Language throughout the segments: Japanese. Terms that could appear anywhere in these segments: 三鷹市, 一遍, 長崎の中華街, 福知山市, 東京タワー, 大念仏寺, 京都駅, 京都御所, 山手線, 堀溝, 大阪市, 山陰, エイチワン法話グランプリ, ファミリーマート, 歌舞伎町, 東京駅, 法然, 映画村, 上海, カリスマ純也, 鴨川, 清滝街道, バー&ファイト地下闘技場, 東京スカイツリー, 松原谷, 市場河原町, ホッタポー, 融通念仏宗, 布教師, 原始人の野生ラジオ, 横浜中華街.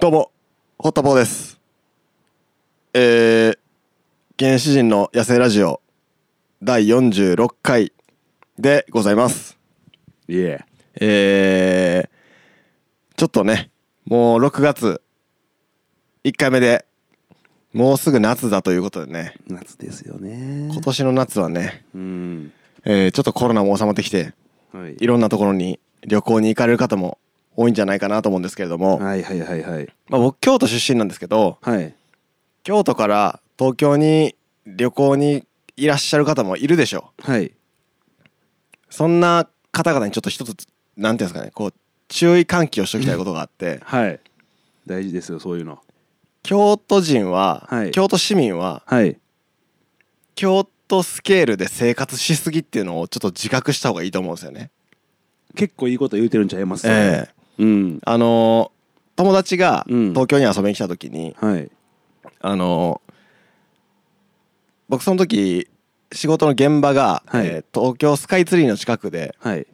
どうも、ホッタポーです。原始人の野生ラジオ第46回でございます。Yeah. ちょっとね、もう6月1回目でもうすぐ夏だということでね。夏ですよね。今年の夏はね、ちょっとコロナも収まってきて、はい、いろんなところに旅行に行かれる方も多いんじゃないかなと思うんですけれども、はいはいはいはい、まあ、僕京都出身なんですけど、はい、京都から東京に旅行にいらっしゃる方もいるでしょう、はい、そんな方々にちょっと一つなんていうんですかね、こう注意喚起をしておきたいことがあって、はい、大事ですよそういうの。京都人は、はい、京都市民は、はい、京都スケールで生活しすぎっていうのをちょっと自覚した方がいいと思うんですよね。結構いいこと言うてるんちゃいますか、ねえーうん、友達が東京に遊びに来た時に、うんはい、僕その時仕事の現場が、はい東京スカイツリーの近くで、はい、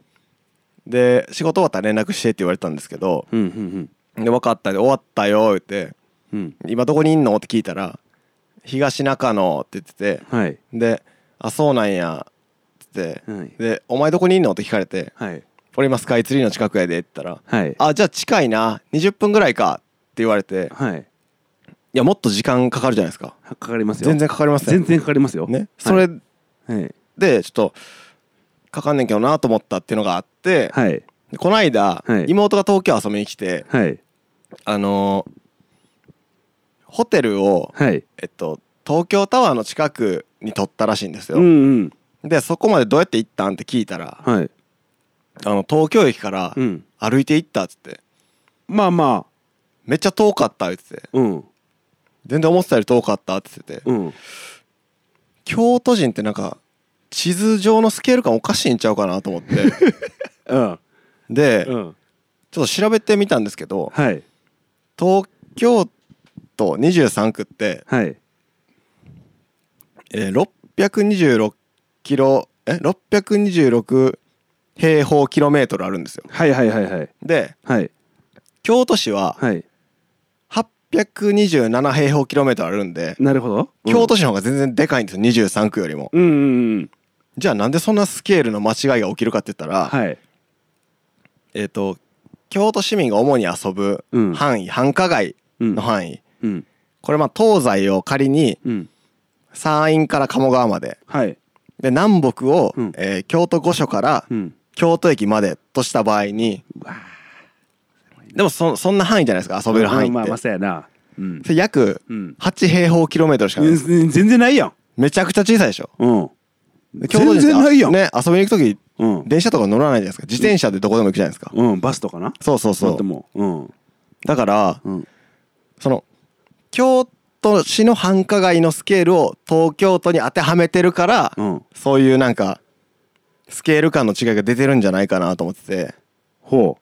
で仕事終わったら連絡してって言われたんですけど、うんうんうん、で分かったで終わったよって、うん、今どこにいんのって聞いたら東中野って言ってて、はい、であそうなんやって、はい、でお前どこにいんのって聞かれて、はい俺今スカイツリーの近くやでって言ったら、はい、あじゃあ近いな20分ぐらいかって言われて、はい、いやもっと時間かかるじゃないですか。かかりますよ。全然かかりますね。全然かかりますよ。ね、はい、それでちょっとかかんねんけどなと思ったっていうのがあって、はい、でこの間、はい、妹が東京遊びに来て、はい、ホテルを、はい東京タワーの近くに取ったらしいんですよ、うんうん、でそこまでどうやって行ったんって聞いたら、はい東京駅から歩いて行ったっつって、うん、まあまあめっちゃ遠かったって言って、うん、全然思ってたより遠かったって言ってて、うん、京都人ってなんか地図上のスケール感おかしいんちゃうかなと思って、うん、で、うん、ちょっと調べてみたんですけど、はい、東京都23区って、はい626平方キロメートルあるんですよ。はいはいはいはい。で、はい、京都市は827平方キロメートルあるんで、なるほど、うん、京都市の方が全然でかいんですよ23区よりも、うんうんうん、じゃあなんでそんなスケールの間違いが起きるかって言ったら、はい、京都市民が主に遊ぶ範囲、うん、繁華街の範囲、うんうん、これまあ東西を仮に、うん、山陰から鴨川まで、はい、で南北を、うん京都御所から、うん京都駅までとした場合に、でも そんな範囲じゃないですか遊べる範囲って、まあまあそうやな、うん、それ約8平方キロメートルしかない、うん、全然ないやん。めちゃくちゃ小さいでしょ、うん、京都人全然ないやん、ね、遊びに行くとき、うん、電車とか乗らないじゃないですか。自転車でどこでも行くじゃないですか、うん、バスとかな。そうそうそう、もう、うん、だから、うん、その京都市の繁華街のスケールを東京都に当てはめてるから、うん、そういうなんかスケール感の違いが出てるんじゃないかなと思ってて、ほ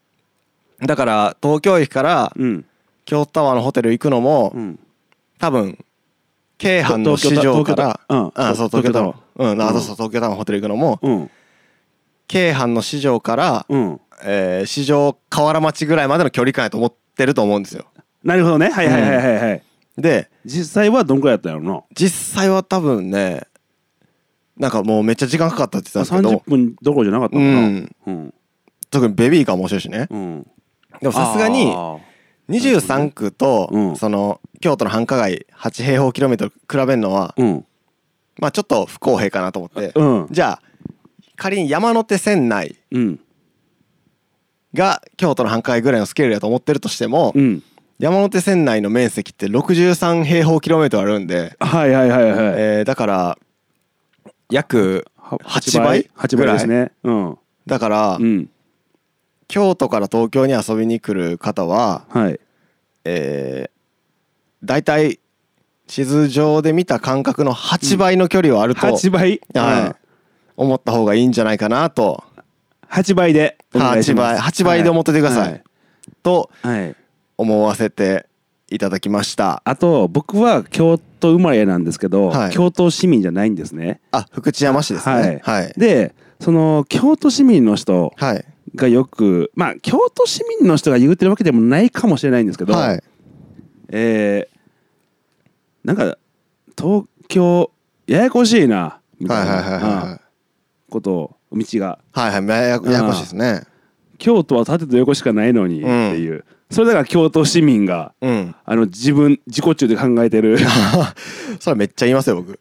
うだから東京駅から京都タワーのホテル行くのも、うん、多分京阪の市場から東京タワーのホテル行くのも、うん、京阪の市場から、うん市場河原町ぐらいまでの距離感やと思ってると思うんですよ。なるほどね、はいはいはいはい、はいうん、で実際はどんくらいやったんやろな。実際は多分ねなんかもうめっちゃ時間かかったって言ってたんですけど30分どころじゃなかったのかな、うんうん、特にベビーカーも面白いしね、うん、でもさすがに23区とその京都の繁華街8平方キロメートル比べるのは、うん、まあちょっと不公平かなと思って、うん、じゃあ仮に山手線内が京都の繁華街ぐらいのスケールだと思ってるとしても、うん、山手線内の面積って63平方キロメートルあるんで、はいはいはいはい、だから約8倍ぐらいですね、うん、だから、うん、京都から東京に遊びに来る方は、はいだいたい地図上で見た感覚の8倍の距離はあると、うん、8倍、はいうん、思った方がいいんじゃないかなと。8倍でお願いします。8倍で思っててください、はい、と、はい、思わせていただきました。あと僕は京都生まれなんですけど、はい、京都市民じゃないんですね。あ、福知山市ですね、はいはい、でその京都市民の人がよく、はい、まあ京都市民の人が言うてるわけでもないかもしれないんですけど、はい、なんか東京ややこしいなみたいなことを道がややこしいですね。京都は縦と横しかないのにっていう、うん、それだから京都市民が、うん、自己中で考えてるそれめっちゃ言いますよ僕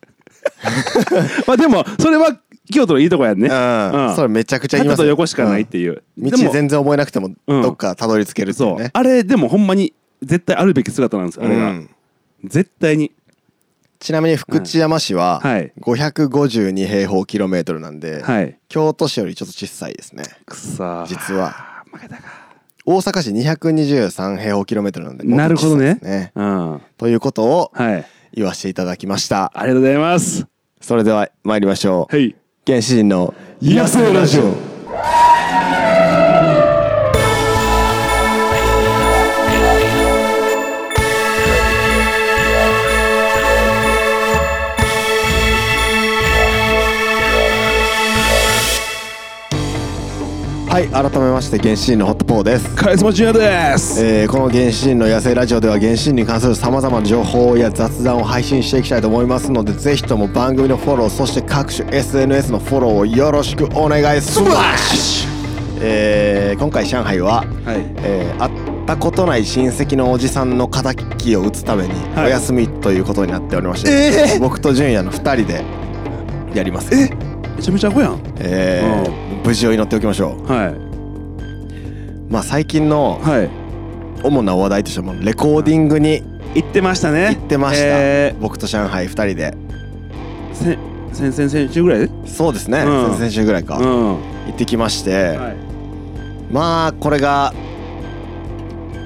まあでもそれは京都のいいとこやんね、うんうん、それめちゃくちゃ言いますよ。縦と横しかないっていう、うん、道全然覚えなくてもどっかたどり着けるっていうね、うん、そうあれでもほんまに絶対あるべき姿なんですよあれが、うん、絶対に。ちなみに福知山市は552平方キロメートルなんで、はい、京都市よりちょっと小さいですね。くさ実は負けたか。大阪市223平方キロメートルなんで、ね、なるほどね、うん、ということを言わせていただきました、はい、ありがとうございます。それでは参りましょう、はい、原始人の野生ラジオ。はい、改めまして原始人のホットポーです。カリスマジュニアです。この原始人の野生ラジオでは原始人に関する様々な情報や雑談を配信していきたいと思いますので、ぜひとも番組のフォロー、そして各種 SNS のフォローをよろしくお願いします。今回上海は、はい、会ったことない親戚のおじさんの敵を打つためにお休みということになっておりまして、はい、僕と純也の2人でやります。めちゃめちゃアホやん。無事を祈っておきましょう。はい。まあ最近の主な話題としてはレコーディングに行ってましたね。行ってました。僕と上海2人で。先々週ぐらい？そうですね。うん、先々週ぐらいか、うん。行ってきまして、はい、まあこれが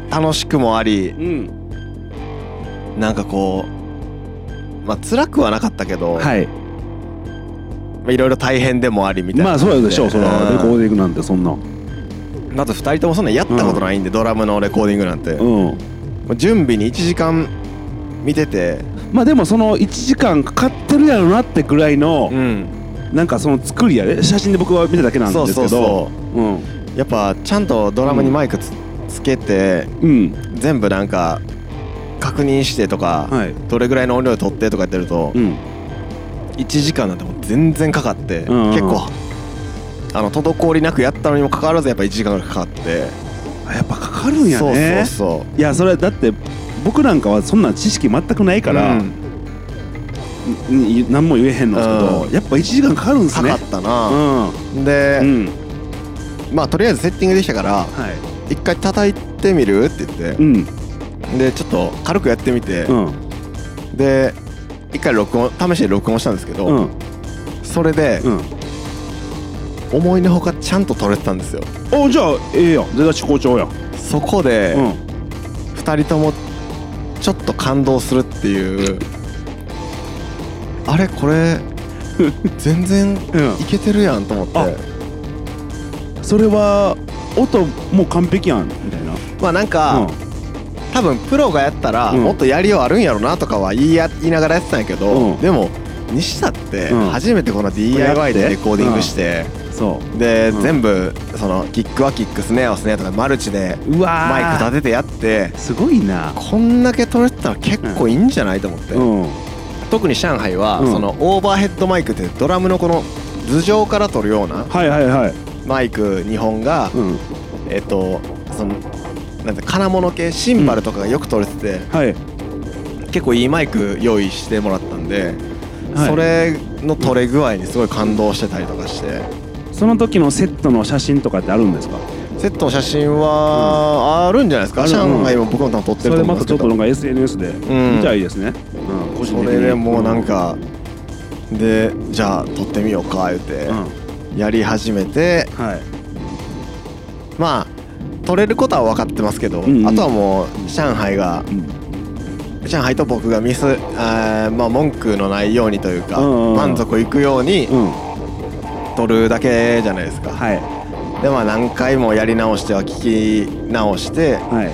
楽しくもあり、うん、なんかこうまあ辛くはなかったけど。はい、いろいろ大変でもありみたいな。まあそうでしょう。そのレコーディングなんてそんな。まず2人ともそんなやったことないんで、うん、ドラムのレコーディングなんて。うん、準備に1時間見てて。まあでもその1時間かかってるやろなってぐらいの、うん、なんかその作りやで、写真で僕は見ただけなんですけど。そうそうそう。うん、やっぱちゃんとドラムにマイクつけて、うん、全部なんか確認してとか、はい、どれぐらいの音量で撮ってとかやってると。うん、1時間なんてもう全然かかって、うんうん、結構滞りなくやったのにもかかわらずやっぱ1時間ぐらいかかって。あ、やっぱかかるんやね。そうそうそう。いやそれだって僕なんかはそんな知識全くないから、うん、何も言えへんのですけど、うん、やっぱ1時間かかるんですね。かかったな、うん、で、うん、まあとりあえずセッティングできたから、はい、1回叩いてみるって言って、うん、でちょっと軽くやってみて、うん、で一回試して録音したんですけど、うん、それで、うん、思いのほかちゃんと撮れてたんですよ。お、じゃあやん出だし好調やん。そこで、うん、2人ともちょっと感動するっていうあれこれ全然いけてるやんと思って、うん、それは音もう完璧やんみたいな。まあなんか、うん、多分プロがやったらもっとやりようあるんやろなとかは言いながらやってたんやけど、うん、でも西田って初めてこの DIY でレコーディングして、うん、そうで、うん、全部そのキックはキック、スネアはスネアとかマルチでマイク立ててやって、すごいな。こんだけ撮れてたら結構いいんじゃないと思って、うん、特に上海はそのオーバーヘッドマイクってドラムのこの頭上から撮るようなマイク2本が、うん、そのなんて金物系シンバルとかがよく撮れてて、うん、はい、結構いいマイク用意してもらったんで、はい、それの撮れ具合にすごい感動してたりとかして。その時のセットの写真とかってあるんですか？セットの写真はあるんじゃないですか。上海も僕も多分撮ってると思うんですけど、それまたちょっとなんか SNS で見たらいいですね、うんうん、個人的に。それでもうなんか、うん、でじゃあ撮ってみようか言って、うん、やり始めて、はい、まあ撮れることは分かってますけど、うんうん、あとはもう上海と僕がまあ、文句のないようにというか、うんうん、満足いくように、うん、撮るだけじゃないですか、はい、でまあ何回もやり直しては聞き直して、はい、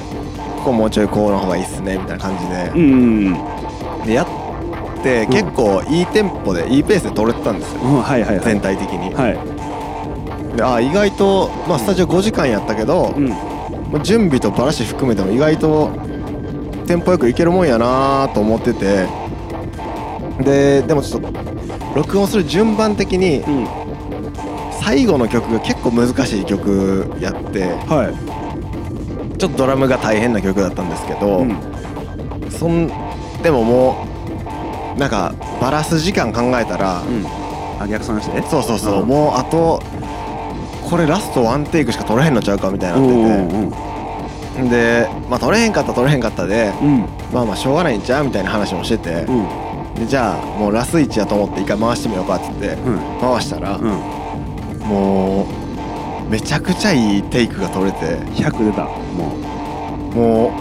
ここもうちょいこうの方がいいっすねみたいな感じで、うんうん、でやって結構いいテンポで、うん、いいペースで撮れてたんですよ、うん、はいはいはい、全体的に、はい。あ、意外と、まあ、スタジオ5時間やったけど、うん、準備とバラシ含めても意外とテンポよくいけるもんやなと思ってて、でもちょっと録音する順番的に、最後の曲が結構難しい曲やって、はい、ちょっとドラムが大変な曲だったんですけど、でももうなんかバラす時間考えたら、あ、逆算してそう、うん、もうあとこれラストワンテイクしか撮れへんのちゃうかみたいになってて、で、まあ、撮れへんかったで、まあしょうがないんちゃうみたいな話もしてて、でじゃあもうラス1やと思って一回回してみようかっつって回したら、もうめちゃくちゃいいテイクが撮れて100出た。も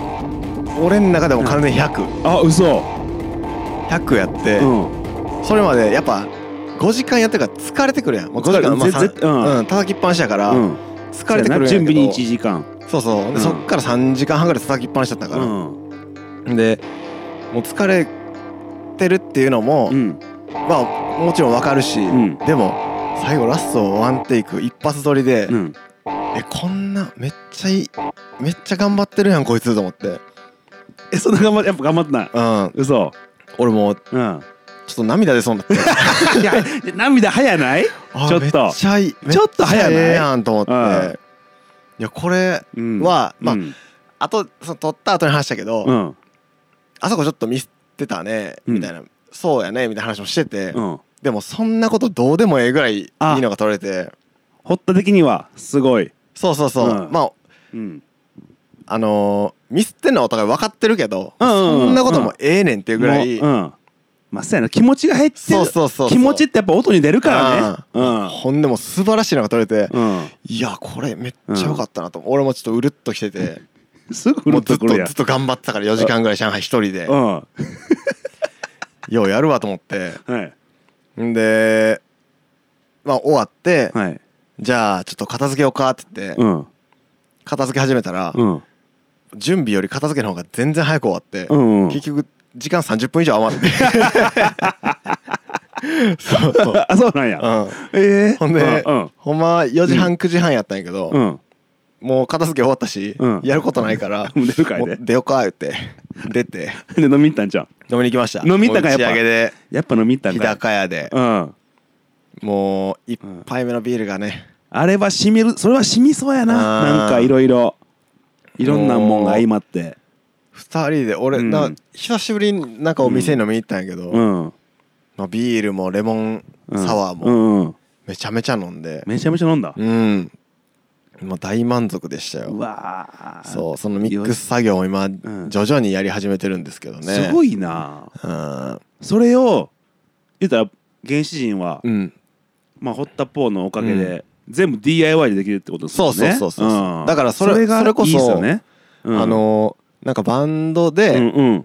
う俺の中でも完全に100、あ、嘘、100やって、それまでやっぱ5時間やってるから疲れてくるやん。もう5時間、叩きっぱなしやから疲れてくるやんけど、準備に1時間、でそっから3時間半ぐらい叩きっぱなしだったから、でもう疲れてるっていうのも、まあもちろん分かるし、でも最後ラストワンテイク一発撮りで、こんなめっちゃ頑張ってるやんこいつと思って、そんな頑張ってない、嘘、俺もう、ちょっと涙出そうになっていや涙早ない？ちょっと早ない？めっちゃええやんと思って、いやこれは、あとその撮った後に話したけど、あそこちょっとミスってたねみたいな、そうやねみたいな話もしてて、でもそんなことどうでもええぐらいいいのが撮れて、掘った的にはすごい、そう、まあ、ミスってんのはお互い分かってるけど、そんなこともええねんっていうぐらい、まあ、そうやな、気持ちが減ってる、そう気持ちってやっぱ音に出るからね、ほんでも素晴らしいのが撮れて、いやこれめっちゃ良かったなと、俺もちょっとうるっときててすぐもうずっと頑張ってたから4時間ぐらい上海一人で、ようやるわと思って、で、まあ、終わって、じゃあちょっと片付けようかって言って、片付け始めたら、準備より片付けの方が全然早く終わって、結局時間30分以上余ってそうあ、そうなんや、ほんで、ほんま4時半9時半やったんやけど、もう片付け終わったし、やることないからもう出るかいで出ようかって出てで飲みに行ったんちゃう、飲みに行きました。飲みに行ったか、やっぱ飲みに行ったんか、日高屋で、もう1杯目のビールがね、あれはしみる、それはしみそうやな、なんかいろんなもんが相まって2人で、俺、久しぶりになんかお店に飲みに行ったんやけど、ビールもレモンサワーもめちゃめちゃ飲んだ、もう大満足でしたよ。うわ、そのミックス作業を今徐々にやり始めてるんですけどね、すごいな、それを言ったら原始人は、まあ、ホッタポーのおかげで全部 DIY でできるってことですよね。そうだからそれこそいいですよね、なんかバンドで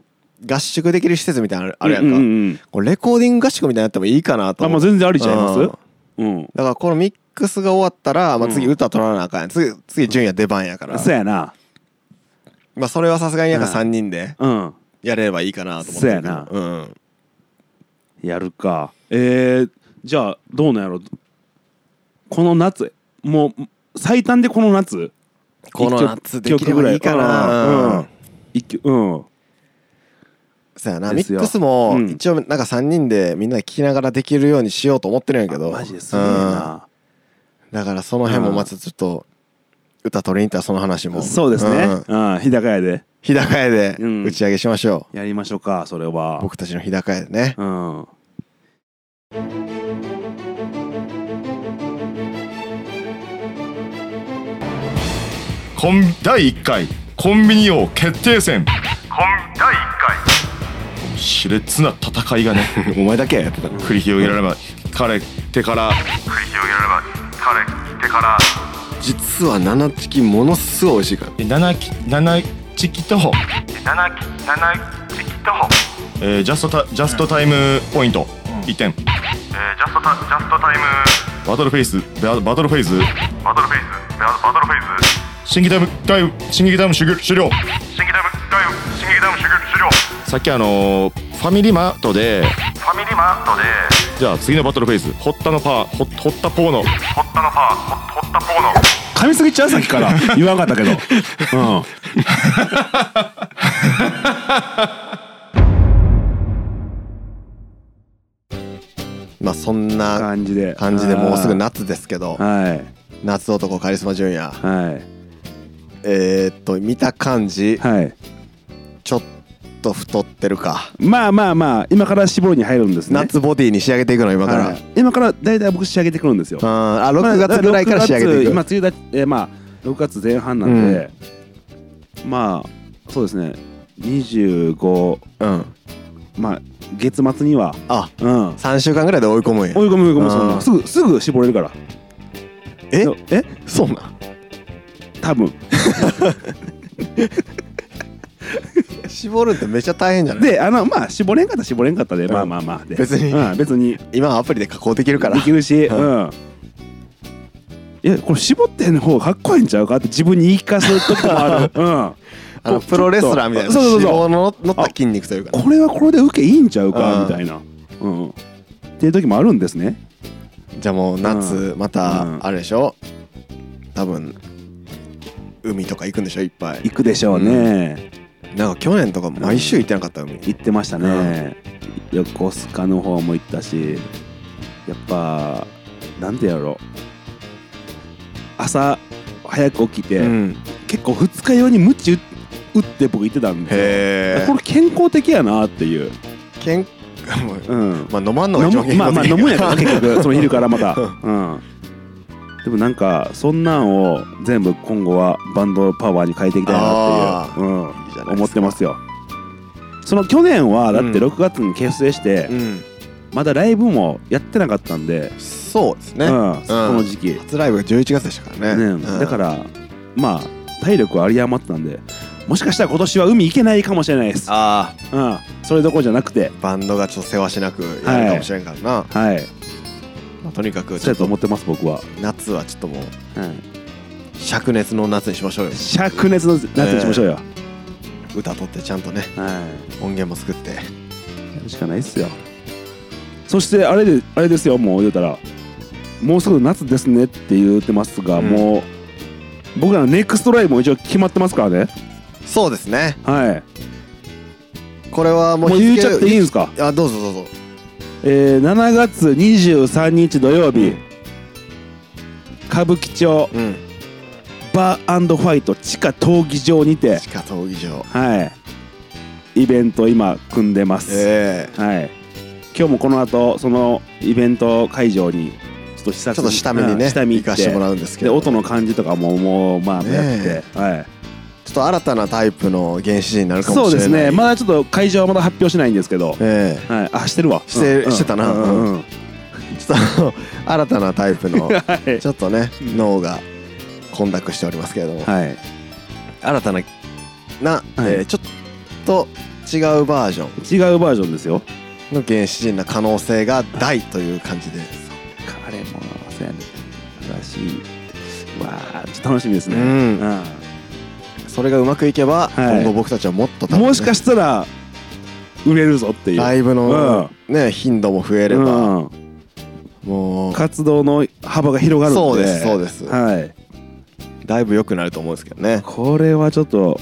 合宿できる施設みたいなのあるやんか、これレコーディング合宿みたいなのやってもいいかなと思って、全然ありちゃいます。だからこのミックスが終わったら、まあ、次歌取らなあかんやん、次純也出番やから、そうやな、まあ、それはさすがになんか3人でやれればいいかなと思って、そうやな、やるか。じゃあどうなんやろ、この夏、もう最短でこの夏できればいいかな、そうやな。ミックスも一応なんか3人でみんなで聴きながらできるようにしようと思ってるんやけど、マジですごいな、だからその辺もまずちょっと歌取りに行ったらその話も、そうですね、日高屋で打ち上げしましょう、やりましょうか、それは僕たちの日高屋でね。第1回コンビニ王決定戦、第1回熾烈な戦いがねお前だけやってた、繰り広げられば彼手から実は7チキものすごい美味しいから、7チキと、ジャストタイムポイント1点、ジャストタイムバトルフェイズ新規タイム終了。さっきファミリーマートでじゃあ次のバトルフェイズ、ホッタポーの噛みすぎちゃう、さっきから言わなかったけどまあそんな感じでもうすぐ夏ですけど、はい、夏男カリスマ純也、はい、見た感じ、はい、ちょっと太ってるか。まあまあまあ今から脂肪に入るんですね。夏ボディに仕上げていくの今から、はい、今からだいたい僕仕上げてくるんですよ。あ、6月ぐらいから仕上げていく。まあ、6月、今梅雨だ、まあ6月前半なんで、うん、まあそうですね25、うん、まあ月末にはあ、うん、3週間ぐらいで追い込むんや。追い込むそんなすぐ絞れるから。えそうなん多分絞るってめっちゃ大変じゃないで、まあ絞れんかったで、うん、まあで別に今はアプリで加工できるからできるし、うん、うん、いやこれ絞ってん方がかっこいいんちゃうかって自分に言い聞かせる時もある、うん、プロレスラーみたいな脂肪の乗った筋肉というか、ね、これはこれで受けいいんちゃうかみたいな、うん、っていう時もあるんですね。じゃあもう夏、うん、またあれでしょ、うん、多分海とか行くんでしょ。いっぱい行くでしょうね、うん、なんか去年とか毎週行ってなかった、海行ってましたね、うん、横須賀の方も行ったし、やっぱなんでやろう、朝早く起きて、うん、結構2日用にムチ打って僕行ってたんで、これ健康的やなっていう。うん、まあ飲まんのが一番健康的。まあ飲むんやから結局その昼からまた、うん、でもなんかそんなんを全部今後はバンドパワーに変えていきたいなっていう、うん、いいじゃないですか、思ってますよ。その去年はだって6月に結成して、うんうん、まだライブもやってなかったんで。そうですね、うんうん、この時期初ライブが11月でしたからね、うん、だからまあ体力は有り余ってたんで、もしかしたら今年は海行けないかもしれないです。ああ、うん、それどころじゃなくてバンドがちょっとせわしなくやるかもしれんからな。はい、はい、まあ、とにかくそうやと思ってます僕は。夏はちょっともう、はい、灼熱の夏にしましょうよ。灼熱の夏にしましょうよ、歌取ってちゃんとね、はい、音源も作ってやるしかないっすよ。そしてあれですよ、もう言うたらもうすぐ夏ですねって言ってますが、うん、もう僕らのネクストライブも一応決まってますからね。そうですね、はい。これはもう言っちゃっていいんですか。あ、どうぞどうぞ。7月23日土曜日、うん、歌舞伎町、うん、バー&ファイト地下闘技場にて、地下闘技場、はい、イベント今組んでます、はい。今日もこの後そのイベント会場にちょっと下見にね、下見行かしてもらうんですけど、で音の感じとかもうまあやって、はい、ちょっと新たなタイプの原始人になるかもしれない。そうですね、まだちょっと会場はまだ発表しないんですけど、はい、あ、してるわ、してたな、うん、ちょっと新たなタイプのちょっとね、脳が混濁しておりますけれども、はい、新たなちょっと違うバージョン、違うバージョンですよの原始人な可能性が大という感じで、彼もそうやね、らしいわ。ちょっと楽しみですね、うんうん、それがうまくいけば、はい、今後僕たちはもっと多分、ね、もしかしたら売れるぞっていうライブの、うん、ね、頻度も増えれば、うん、もう活動の幅が広がるんで。そうですそうです、はい、だいぶ良くなると思うんですけどね。これはちょっと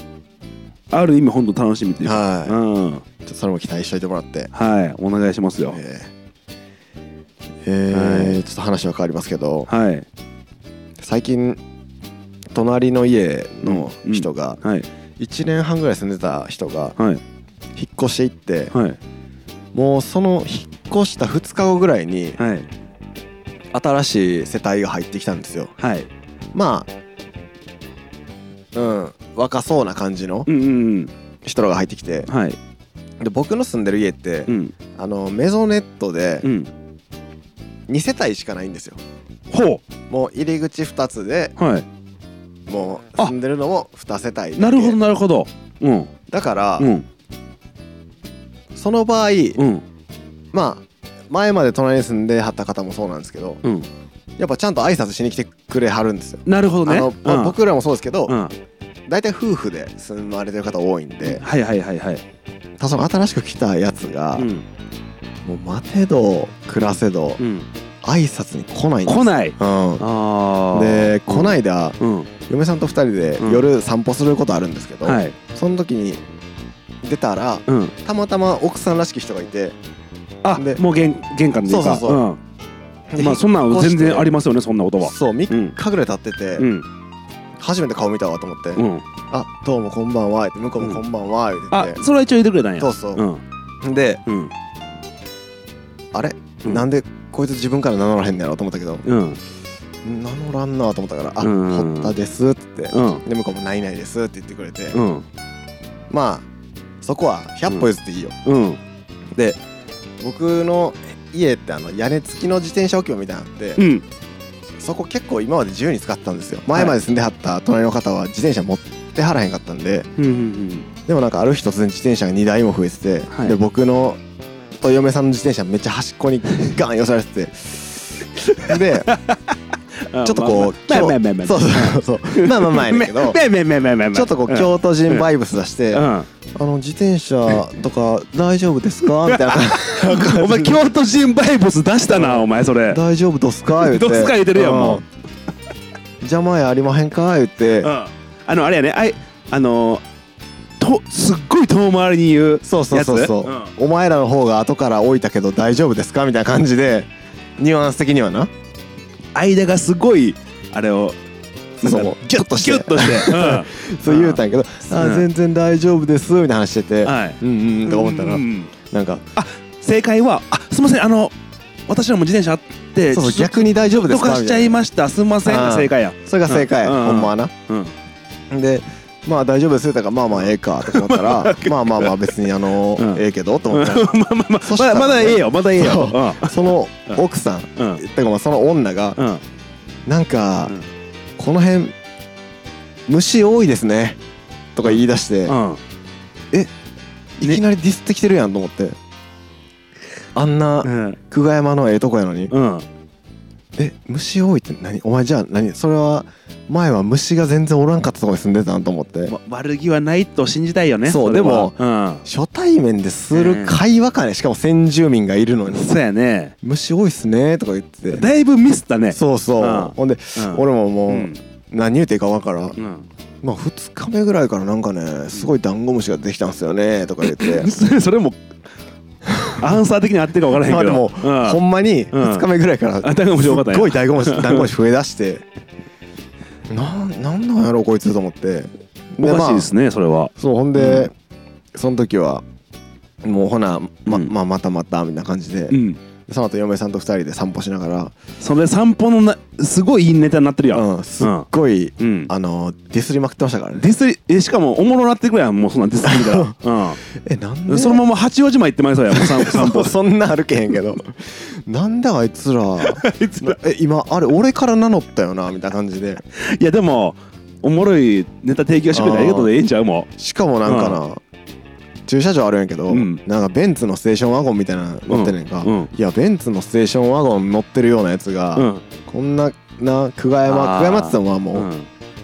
ある意味本当楽しみっていうか、はい、うん、ちょっとそれも期待しておいてもらって、はい、お願いしますよ。はい、ちょっと話は変わりますけど、はい、最近隣の家の人が、うんうん、はい、1年半ぐらい住んでた人が、はい、引っ越していって、はい、もうその引っ越した2日後ぐらいに、はい、新しい世帯が入ってきたんですよ、はい、まあ、うん、若そうな感じの人らが入ってきて、うんうん、はい、で僕の住んでる家って、うん、メゾネットで2世帯しかないんですよ、うん、ほう、もう入り口2つで、はい、もう住んでるのも2世帯。なるほどなるほど、うん、だから、うん、その場合、うん、まあ前まで隣に住んではった方もそうなんですけど、うん、やっぱちゃんと挨拶しに来てくれはるんですよ。なるほどね、うん、僕らもそうですけど、うん、大体夫婦で住まれてる方多いんで、うん、はいはいはいはい、その新しく来たやつが、うん、もう待てど暮らせど、うん、挨拶に来ないんです。来ない、うん、あで、こないだ、うん、嫁さんと2人で夜散歩することあるんですけど、うん、その時に出たら、うん、たまたま奥さんらしき人がいて、あ、でもう 玄関でいいか、そうそうそう、うん、まあそんなん全然ありますよね、そんなことは。そう、3日ぐらい経ってて、うん、初めて顔見たわと思って、うん、あ、どうもこんばんはって、向こうもこんばんはって言って、うん、あ、それは一応言ってくれたんや。そうそう、うん、で、うん、あれ、うん、なんでこいつ自分から名乗らへんねやろと思ったけど、うん、名乗らんなと思ったから、あ、堀田ですって言って、うん、で向こうもないないですって言ってくれて、うん、まあそこは100歩譲っていいよ、うん、で、僕の家ってあの屋根付きの自転車置き場みたいなのあって、うん、そこ結構今まで自由に使ってたんですよ。前まで住んではった隣の方は自転車持ってはらへんかったんで、うんうんうん、でもなんかある日突然自転車が2台も増えてて、はい、で僕のと嫁さんの自転車めっちゃ端っこにガン寄せられててでちょっとこうまあまあ前だけどちょっとこう京都人バイブス出して、うん、あの自転車とか大丈夫ですかみたいなお前京都人バイブス出したな、お前それ大丈夫どすか言ってどすか言ってるやん、もう邪魔やありまへんか言って、うん、あれやね、すっごい遠回りに言うやつ、そうそうそうそう、うん、お前らの方が後から置いたけど大丈夫ですかみたいな感じで、ニュアンス的にはな、間がすごいあれをギュッとしてそう言うたんやけど、あ、全然大丈夫ですみたいな話してて、はい、うんうんと思ったら、なんか、あ、正解は、あ、すいません、私らも自転車あって、そうそう、逆に大丈夫ですかとかしちゃいました、すいませんが正解や、それが正解、ほんまはな、うん、で、まあ大丈夫ですよとか、まあまあええかと思ったらまあまあまあ別にうん、ええけどと思ったらまあまあまあ、まだええよ、まだええよ、その奥さんってか、まあその女がなんかこの辺虫多いですねとか言い出して、え、いきなりディスってきてるやんと思って、あんな久我山のええとこやのに、え、虫多いって何、お前じゃあ何、それは前は虫が全然おらんかったとこに住んでたんと思って、ま、悪気はないと信じたいよね。そう、でも、うん、初対面でする会話かね、しかも先住民がいるのに、そうやね、虫多いっすねとか言ってて、だいぶミスったね。そうそう、うん、ほんで、うん、俺ももう、うん、何言うていいか分からん、うん、まあ2日目ぐらいからなんかね、すごいダンゴムシができたんすよねとか言ってそれもアンサー的に合ってるか分からへんけど、まあでも、うん、ほんまに2日目ぐらいからすっごいダンゴムシ増えだしてなんなんやろこいつと思って、おかしいですね、まあ、それは。そう、ほんで、うん、その時はもうほな まあ、またまたみたいな感じで、うん、その後嫁さんと2人で散歩しながら、それ散歩のすごいいいネタになってるやん、うん、すっごい、うん、ディスりまくってましたからね。ディスり、しかもおもろなってくれやん、もうそんなディスりみたいな、うん、え、なんでそのまま八王子まで行ってまいそうやん散歩そんな歩けへんけどなんであいつら今あれ俺から名乗ったよなみたいな感じでいやでもおもろいネタ提供してくれてありがとうでええんちゃう、もうしかもなんかな、うん、駐車場あるんやけど、うん、なんかベンツのステーションワゴンみたいなの乗ってんねんか、うん、いやベンツのステーションワゴン乗ってるようなやつが、うん、こんな久我山、久我山って言ったらもう、うん、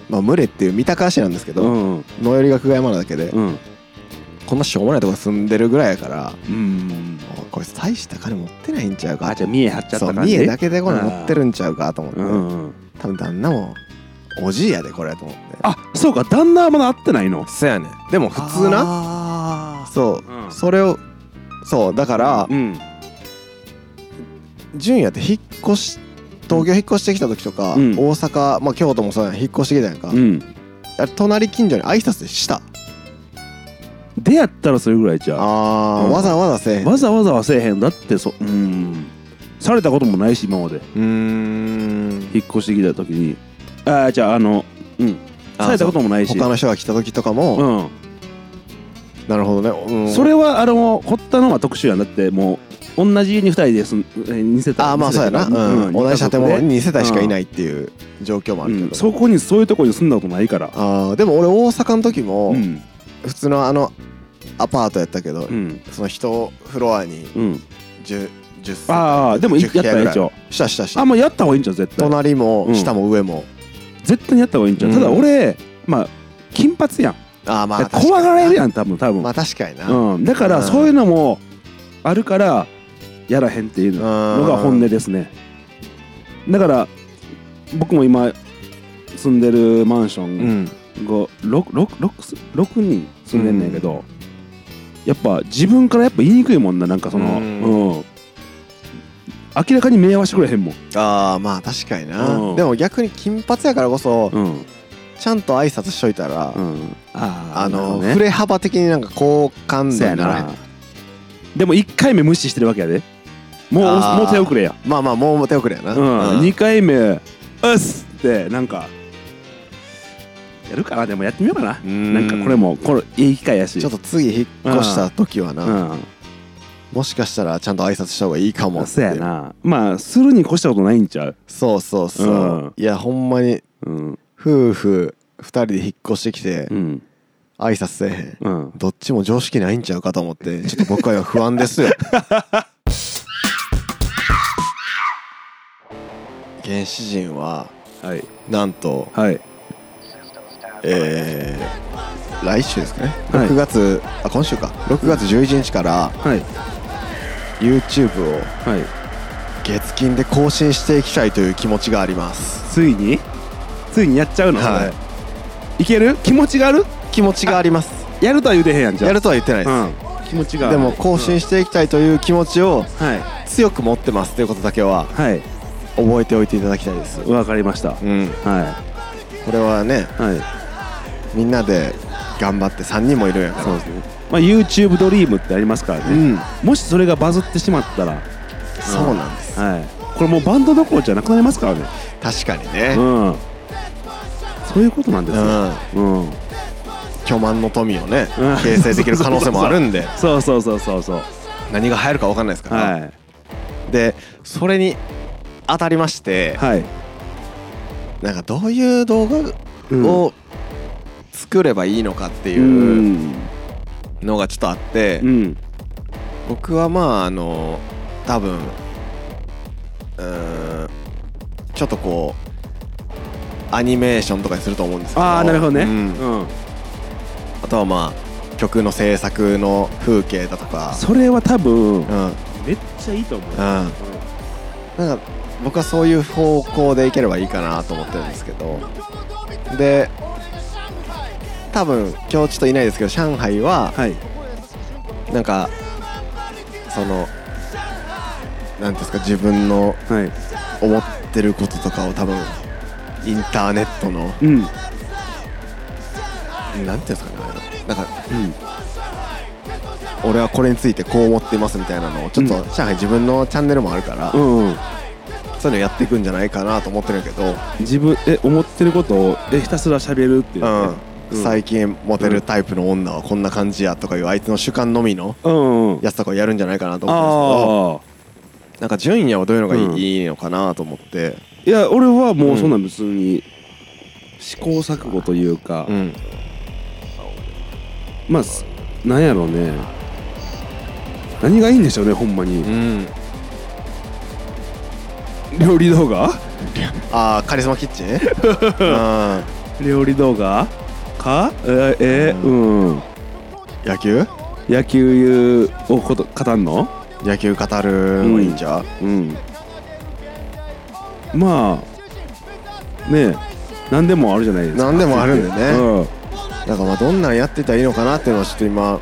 まあ群れっていう三鷹市なんですけど、うん、最寄りが久我山なだけで、うん、こんなしょうもないとこ住んでるぐらいやから、うん、これ大した金持ってないんちゃうか、あ、じゃあ三重張っちゃった感じ、そう、三重だけでこれ持ってるんちゃうかと思って、うん、多分旦那もおじいやでこれと思って、あ、そうか、旦那はまだ会ってないの、そうやね、でも普通な、そう、うん、それを、そうだから、うん、純也って引っ越し、東京引っ越してきた時とか、うん、大阪、まあ、京都もそうやん、引っ越してきたやんか、うん、あれ隣近所に挨拶した出会ったらそれぐらいじゃあ、うん、わざわざせえへん、わざわざはせえへんだってされたこともないし今まで、引っ越してきた時に、あ、じゃあうん、されたこともないし他の人が来た時とかも、うん、なるほどね、うん、それは堀田の方が特殊やん、だってもう同じ家に2人で2世帯、ああまあそうやな、うんうん、同じ建物に2世帯しかいないっていう状況もあるけど、うん、そこにそういうとこに住んだことないから、あ、でも俺大阪の時も、うん、普通のアパートやったけど、うん、その1フロアに10世帯、ああでもやったらいいんちゃう、したあ、もうやった方がいいんちゃう絶対、隣も下も上も、うん、絶対にやった方がいいんちゃう、うん、ただ俺まあ金髪やん、あ、まあ怖がられるやん多分、まあ確かにな、うん、だからそういうのもあるからやらへんっていうのが本音ですね。だから僕も今住んでるマンションが、うん、6人住んでんねんけど、やっぱ自分からやっぱ言いにくいもんな、なんかその、うん、明らかに迷惑してくれへんもん。ああまあ確かにな、うん、でも逆に金髪やからこそ、うん、ちゃんと挨拶しといたら、うん、ね、振れ幅的になんか好感度にならへん。でも1回目無視してるわけやで、もう手遅れや。まあまあもう手遅れやな、うんうん、2回目うっすってなんかやるかな。でもやってみようかな、なんかこれもこれいい機会やし、ちょっと次引っ越した時はな、うん、もしかしたらちゃんと挨拶した方がいいかもって。そうやな、まあするに越したことないんちゃう。そうそうそう、うん、いやほんまに、うん、夫婦2人で引っ越してきて、うん、挨拶せえへん、うん、どっちも常識ないんちゃうかと思ってちょっと僕は不安ですよ原始人は、はい、なんと、はい、来週ですかね、はい、6月あ今週か6月11日から、はい、YouTube を、はい、月金で更新していきたいという気持ちがあります。ついにやっちゃうの、はい、いける気持ちがある。気持ちがあります。やるとは言うてへんやん。じゃあやるとは言ってないです、うん、気持ちがでも更新していきたいという気持ちを強く持ってますということだけは、はい、覚えておいていただきたいです。わかりました、うん、はい、これはね、はい、みんなで頑張って3人もいるんやから。そうですね、まあ、YouTube ドリームってありますからね、うん、もしそれがバズってしまったら、そうなんです、はい、これもうバンドどころじゃなくなりますからね。確かにね、うん、そういうことなんですよ、うんうん、巨万の富をね、うん、形成できる可能性もあるんでそうそうそうそうそう、何が入るか分かんないですから、ね、はい、でそれに当たりまして、はい、なんかどういう動画を作ればいいのかっていうのがちょっとあって、うん、僕はまあ多分ちょっとこうアニメーションとかにすると思うんですけど。ああなるほどね、うんうん、あとはまあ曲の制作の風景だとか。それは多分、うん、めっちゃいいと思う、うん、なんか僕はそういう方向でいければいいかなと思ってるんですけど。で多分今日ちょっといないですけど上海は、はい、なんかそのなんですか、自分の思ってることとかを多分インターネットの、うん、なんていうんですかね、なんか、うん、俺はこれについてこう思ってますみたいなのをちょっと、うん、上海自分のチャンネルもあるから、うんうん、そういうのやっていくんじゃないかなと思ってるけど。自分思ってることをひたすら喋るっていう、ね、うん、最近モテるタイプの女はこんな感じやとかいうあいつの主観のみのやつとかをやるんじゃないかなと思ってますけど、なんか純也はどういうのがいいのかなと思って、うん、いや俺はもうそんな別に試行錯誤というか、うん、まあなんやろうね、何がいいんでしょうねほんまに、うん、料理動画？ああカリスマキッチン？料理動画？か？うん。野球？野球を語んの？野球語るのいいんじゃ？うん。まあねえ、何でもあるじゃないですか。何でもあるんでね。うん。なんかまあどんなんやってたらいいのかなっていうのはちょっと今、はい、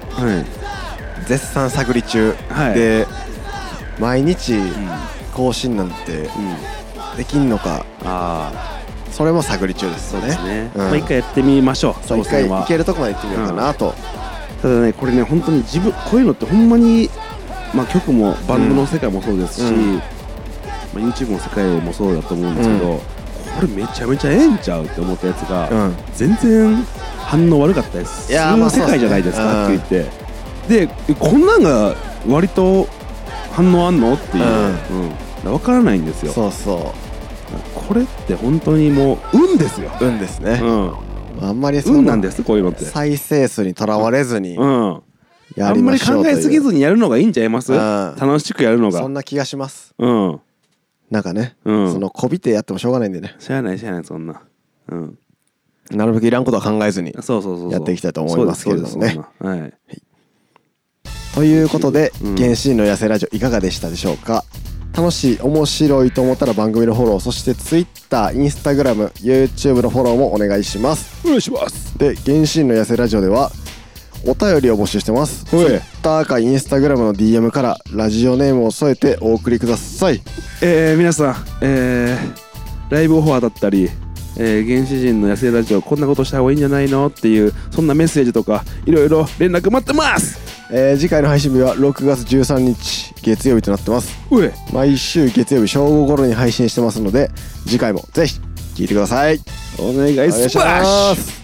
絶賛探り中、はい、で毎日。うん、更新なんて、うん、できんのか、あそれも探り中ですよね。そうですね、うん、まあ、一回やってみましょう。一回いけるとこまで行ってみようかなと、うん、ただねこれね本当に自分こういうのってほんまに、まあ、曲もバンドの世界もそうですし、うん、まあ、YouTube の世界もそうだと思うんですけど、うん、これめちゃめちゃええんちゃうって思ったやつが、うん、全然反応悪かったですそういう世界じゃないですかって言って、うん、でこんなんが割と反応あんのっていう、うんうん、分からないんですよ。そうそう、これって本当にもう運ですよ。運ですね、うん、あんまり運なんですこういうのって。再生数にとらわれずにやりましょう、うん、あんまり考えすぎずにやるのがいいんちゃいます、うん、楽しくやるのがそんな気がします、うん、なんかね、うん、そのこびてやってもしょうがないんでね。しゃあないしゃあないそんな、うん、なるべくいらんことは考えずにやっていきたいと思いますけれどもね。はい、ということで、うん、原始人の野生ラジオいかがでしたでしょうか。楽しい面白いと思ったら番組のフォロー、そして Twitter、Instagram、YouTube のフォローもお願いします。お願いします。で、原始人の野生ラジオではお便りを募集してます。 Twitter か Instagram の DM からラジオネームを添えてお送りください。皆さん、ライブオファーだったり、原始人の野生ラジオこんなことした方がいいんじゃないのっていうそんなメッセージとかいろいろ連絡待ってます。次回の配信日は6月13日月曜日となってます。毎週月曜日正午頃に配信してますので、次回もぜひ聞いてください。お願いします。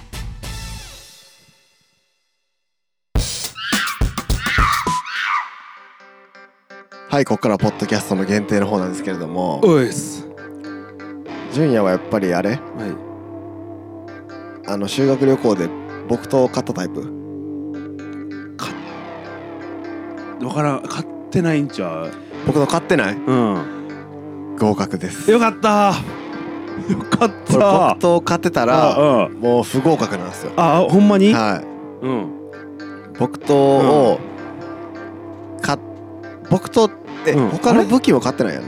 はい、ここからポッドキャストの限定の方なんですけれども、純也はやっぱりあれ、はい、修学旅行で僕と勝ったタイプわからん。勝ってないんちゃう？僕の勝ってない？うん。合格です。よかったー。よかったー。これ僕と勝ってたら、もう不合格なんですよ。あ、ほんまに？はい。うん。僕とを、僕とって、他の武器も勝ってないやろ。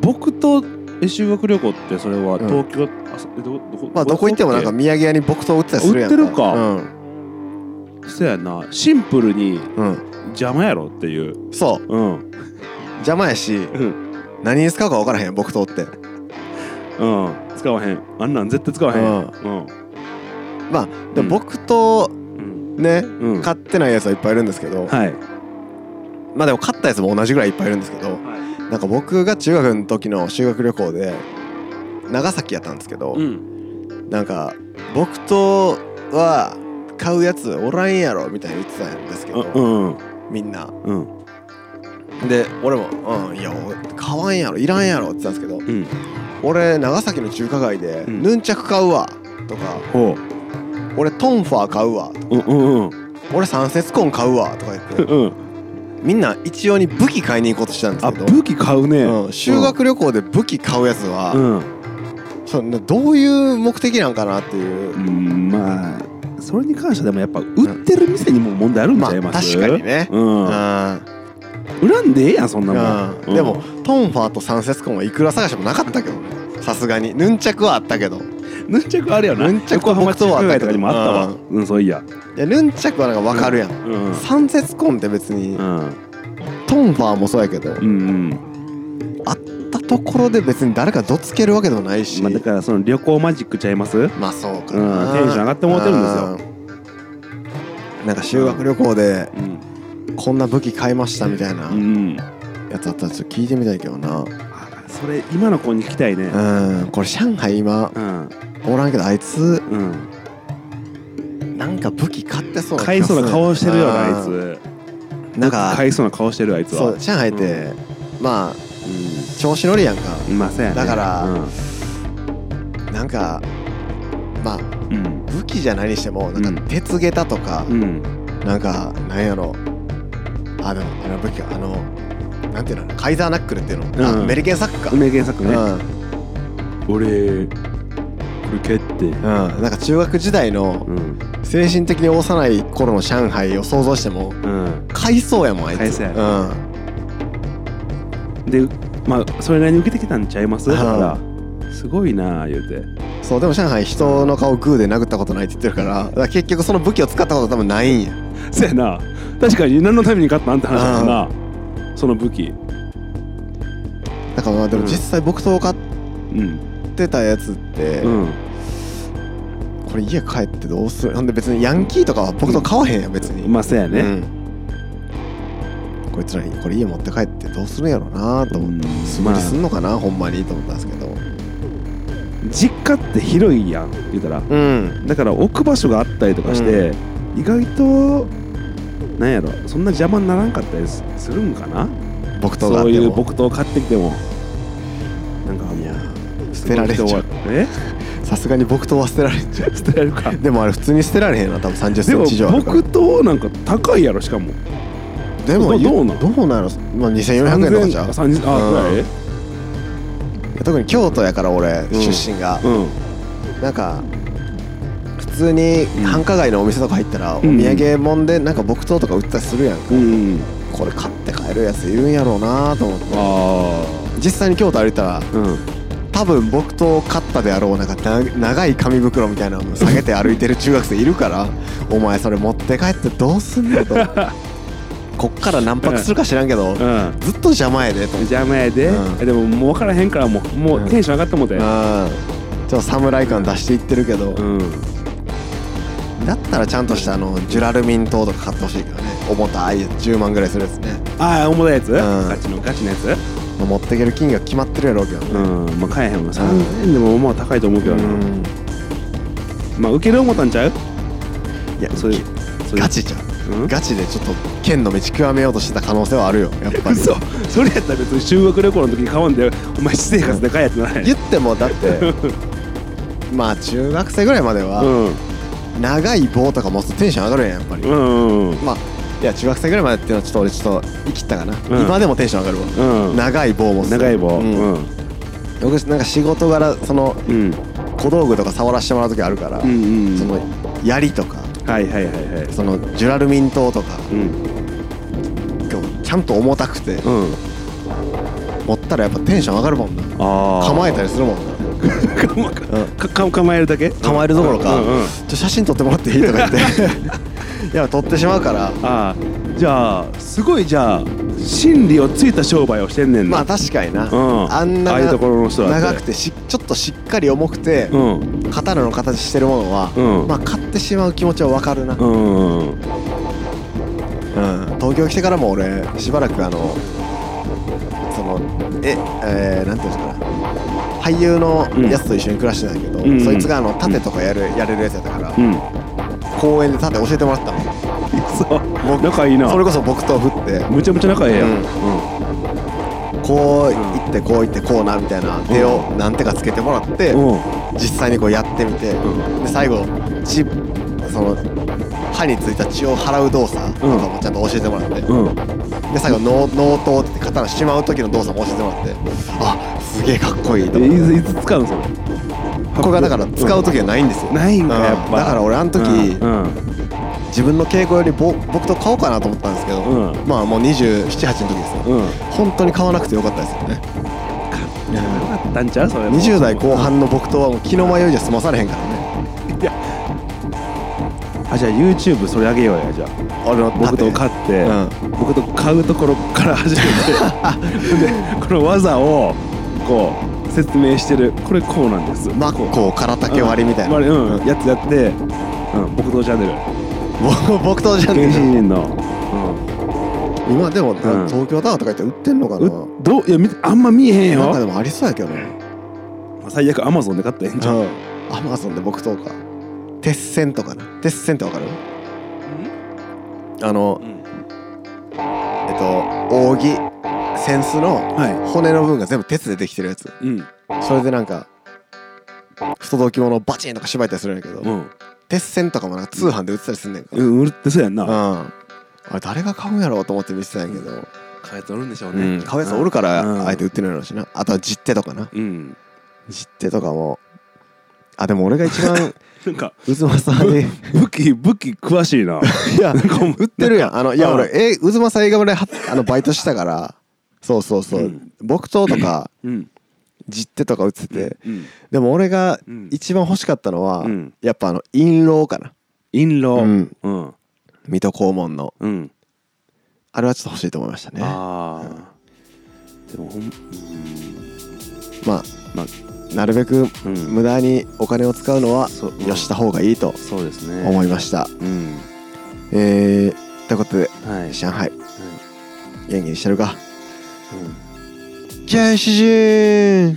僕と修学旅行ってそれは東京、まあどこ行ってもなんか土産屋に僕と売ってたりするやんか。売ってるか。うん。そうやな。シンプルに。うん。邪魔やろっていう。そう。うん。邪魔やし、何に使うか分からへん。僕とって。うん。使わへん。あんなん絶対使わへん。うん。まあでも僕とね、買ってないやつはいっぱいいるんですけど。はい。まあでも買ったやつも同じぐらいいっぱいいるんですけど。はい。なんか僕が中学の時の修学旅行で長崎やったんですけど、なんか僕とは買うやつおらんやろみたいに言ってたんですけど。みんな、で俺もいや買わんやろいらんやろって言ってたんですけど、俺長崎の中華街でヌンチャク買うわとか、俺トンファー買うわとか、俺サンセツコン買うわとか言って、みんな一様に武器買いに行こうとしたんですけど、武器買うね、修学旅行で武器買うやつは、そのどういう目的なんかなっていう、まあそれに関してはでもやっぱ売ってる店にも問題あるんちゃいます？まあ、確かにね、恨んでええやんそんなもん、でもトンファーとサンセツコンはいくら探してもなかったけどね。さすがにヌンチャクはあったけど、ヌンチャクあれやな、横浜中華街とかにもあったわ、そういや、ヌンチャクはなんか分かるやん、サンセツコンって別に、トンファーもそうやけど、あったところで別に誰かどつけるわけでもないし、まあ、だからその旅行マジックちゃいます？まあそうかな、テンション上がってもらってるんですよ。なんか修学旅行でこんな武器買いましたみたいなやつあったらちょっと聞いてみたいけどな。それ今の子に聞きたいね。これ上海今、おらんけどあいつ、なんか武器買ってそうな気がする。買いそうな顔してるよなあいつ。なんか買いそうな顔してるあいつは。そう、上海って、まあ調子乗りやんか、だから、なんかまあ、武器じゃないにしてもなんか鉄下駄とか、なんかなんやろ、でもあの武器か、なんていうの、カイザーナックルっていうの、アメリケンサックか、アメリケンサックね、俺これ蹴って、なんか中学時代の精神的に幼い頃の上海を想像しても、買いそうやもんあいつ。買いそうやね。でまあそれなりに受けてきたんちゃいますだからすごいなあ言うて。そう、でも上海人の顔グーで殴ったことないって言ってるから、だから結局その武器を使ったこと多分ないんや。そうやな、確かに何のために勝ったんって話だな、その武器だから。まあでも実際僕と買ってたやつって、これ家帰ってどうする。ほんで別にヤンキーとかは僕と買わへんやん別に、まあそうやね、こいつらにこれ家持って帰ってどうするんやろうなと思って、素振りすんのかな、ほんまにと思ったんですけど。実家って広いやん言うたら、だから置く場所があったりとかして、意外となんやろそんな邪魔にならんかったりするんかな。木刀があってもそういう木刀を買ってきてもなんかいや捨てられちゃう。さすがに木刀は捨てられちゃう。捨てられるか。でもあれ普通に捨てられへんな、多分30センチ以上あるから。でも木刀なんか高いやろしかも。でもどうなの、まあ、2400円とかじゃん、特に京都やから俺、出身が、なんか普通に繁華街のお店とか入ったら、お土産物でなんか木刀とか売ったりするやんか、これ買って帰るやついるんやろうなと思って、実際に京都歩いたら、多分僕と勝ったであろうなんか長い紙袋みたいなのを下げて歩いてる中学生いるからお前それ持って帰ってどうすんのとこっから何泊するか知らんけど、うん、ずっと邪魔やでと邪魔やで、うん、でももう分からへんからもうテンション上がったもんで、うん、ちょっと侍感出していってるけど、うん、だったらちゃんとしたジュラルミン糖とか買ってほしいけどね。重たい10万ぐらいするやつね。ああ重たいやつ、うん、ガチのやつ持ってける金額決まってるやろうけどね。うんまあ買えへんもん3000円でもまあ高いと思うけどな、うん、まあ受ける思ったんちゃう。いやそういうガチちゃう、うん、ガチでちょっと剣の道極めようとしてた可能性はあるよやっぱり。そうそれやったら別に修学旅行の時に買わんでお前私生活で買えやつない、うん、言ってもだってまあ中学生ぐらいまでは、うん、長い棒とか持つとテンション上がるやんやっぱり、うんまあいや中学生ぐらいまでっていうのはちょっと生きったかな、うん、今でもテンション上がるわ、うん、長い棒も長い棒、うんうん、よくなんか仕事柄その、うん、小道具とか触らせてもらう時あるから、うんうん、その槍とか、はいはいはいはい、そのジュラルミン糖とか、うん、ちゃんと重たくて、うん、持ったらやっぱテンション上がるもんな、ね、構えたりするもんな、ね構えるだけ構えるどころか、うんうんうん、写真撮ってもらっていいとか言っていや撮ってしまうからあじゃあすごいじゃあ真理をついた商売をしてんねんな。まあ確かにな、うん、あんなああいうところの人だって長くてちょっとしっかり重くて、うん、刀の形してるものは、うん、まあ買ってしまう気持ちは分かるな、うんうんうん、東京来てからも俺しばらくなんていうんですかね俳優のやつと一緒に暮らしてたんだけど、うん、そいつが盾とかやれるやつやったから、うん、公園で盾教えてもらったの。そう仲いいな。それこそ木刀振ってむちゃむちゃ仲いいやん、うんうん、こう行ってこうなみたいな手をなんてかつけてもらって、うん、実際にこうやってみて、うん、で最後歯についた血を払う動作とかもちゃんと教えてもらって、うん、で最後納刀って刀しまう時の動作も教えてもらって、あすげえかっこいいと思って。いつ使うのそれ。これがだから使う時はないんですよ、うん、ないんかやっぱ、うん、だから俺あの時、うんうん、自分の稽古より僕と買おうかなと思ったんですけど、うん、まあもう27、28の時ですよ、うん、本当に買わなくてよかったですよね。よかったんちゃうそれ。20代後半の僕とはもう気の迷いじゃ済まされへんからね。あじゃあ YouTube それあげようや。じゃあ僕と買って、うん、僕と買うところから始めてでこの技をこう説明してるこれこうなんですまあこう空竹割りみたいな、うんうん、やつやって、うん、僕とチャンネル原始人の、うん、今でも、うん、東京タワーとか言って売ってんのかな。いやあんま見えへんよ。なんかでもありそうやけどね、まあ、最悪 Amazon で買ってへんじゃん、うん、Amazon で僕とか鉄線とかな。鉄線ってわかる？うん、扇扇子の骨の部分が全部鉄でできてるやつ、うん、それでなんか不届き物をバチンとか縛いたりするんやけど、うん、鉄線とかもなんか通販で売ってたりすんねんか、うん、売ってそうやんな、うん、あれ誰が買うんやろうと思って見てたんやけど、買うやつおるんでしょうね、うん、買うやつおるからあえて売ってないのしな。あとは実手とかな、うん、実手とかもあ、でも俺が一番なんかうずまさんに武器詳しいな。いやなんか売ってるやんいや俺うずまさん映画村でバイトしたからそうそうそう、うん、木刀とか、うん、実手とか打ってて、うん、でも俺が一番欲しかったのは、うん、やっぱ印籠かな。印籠、うんうん、水戸黄門の、うん、あれはちょっと欲しいと思いましたね。あ、うん、でもまあなるべく無駄にお金を使うのはよした方がいいと思いました。うん、ということで、はい、上海、はい、元気にしてるか。原始人。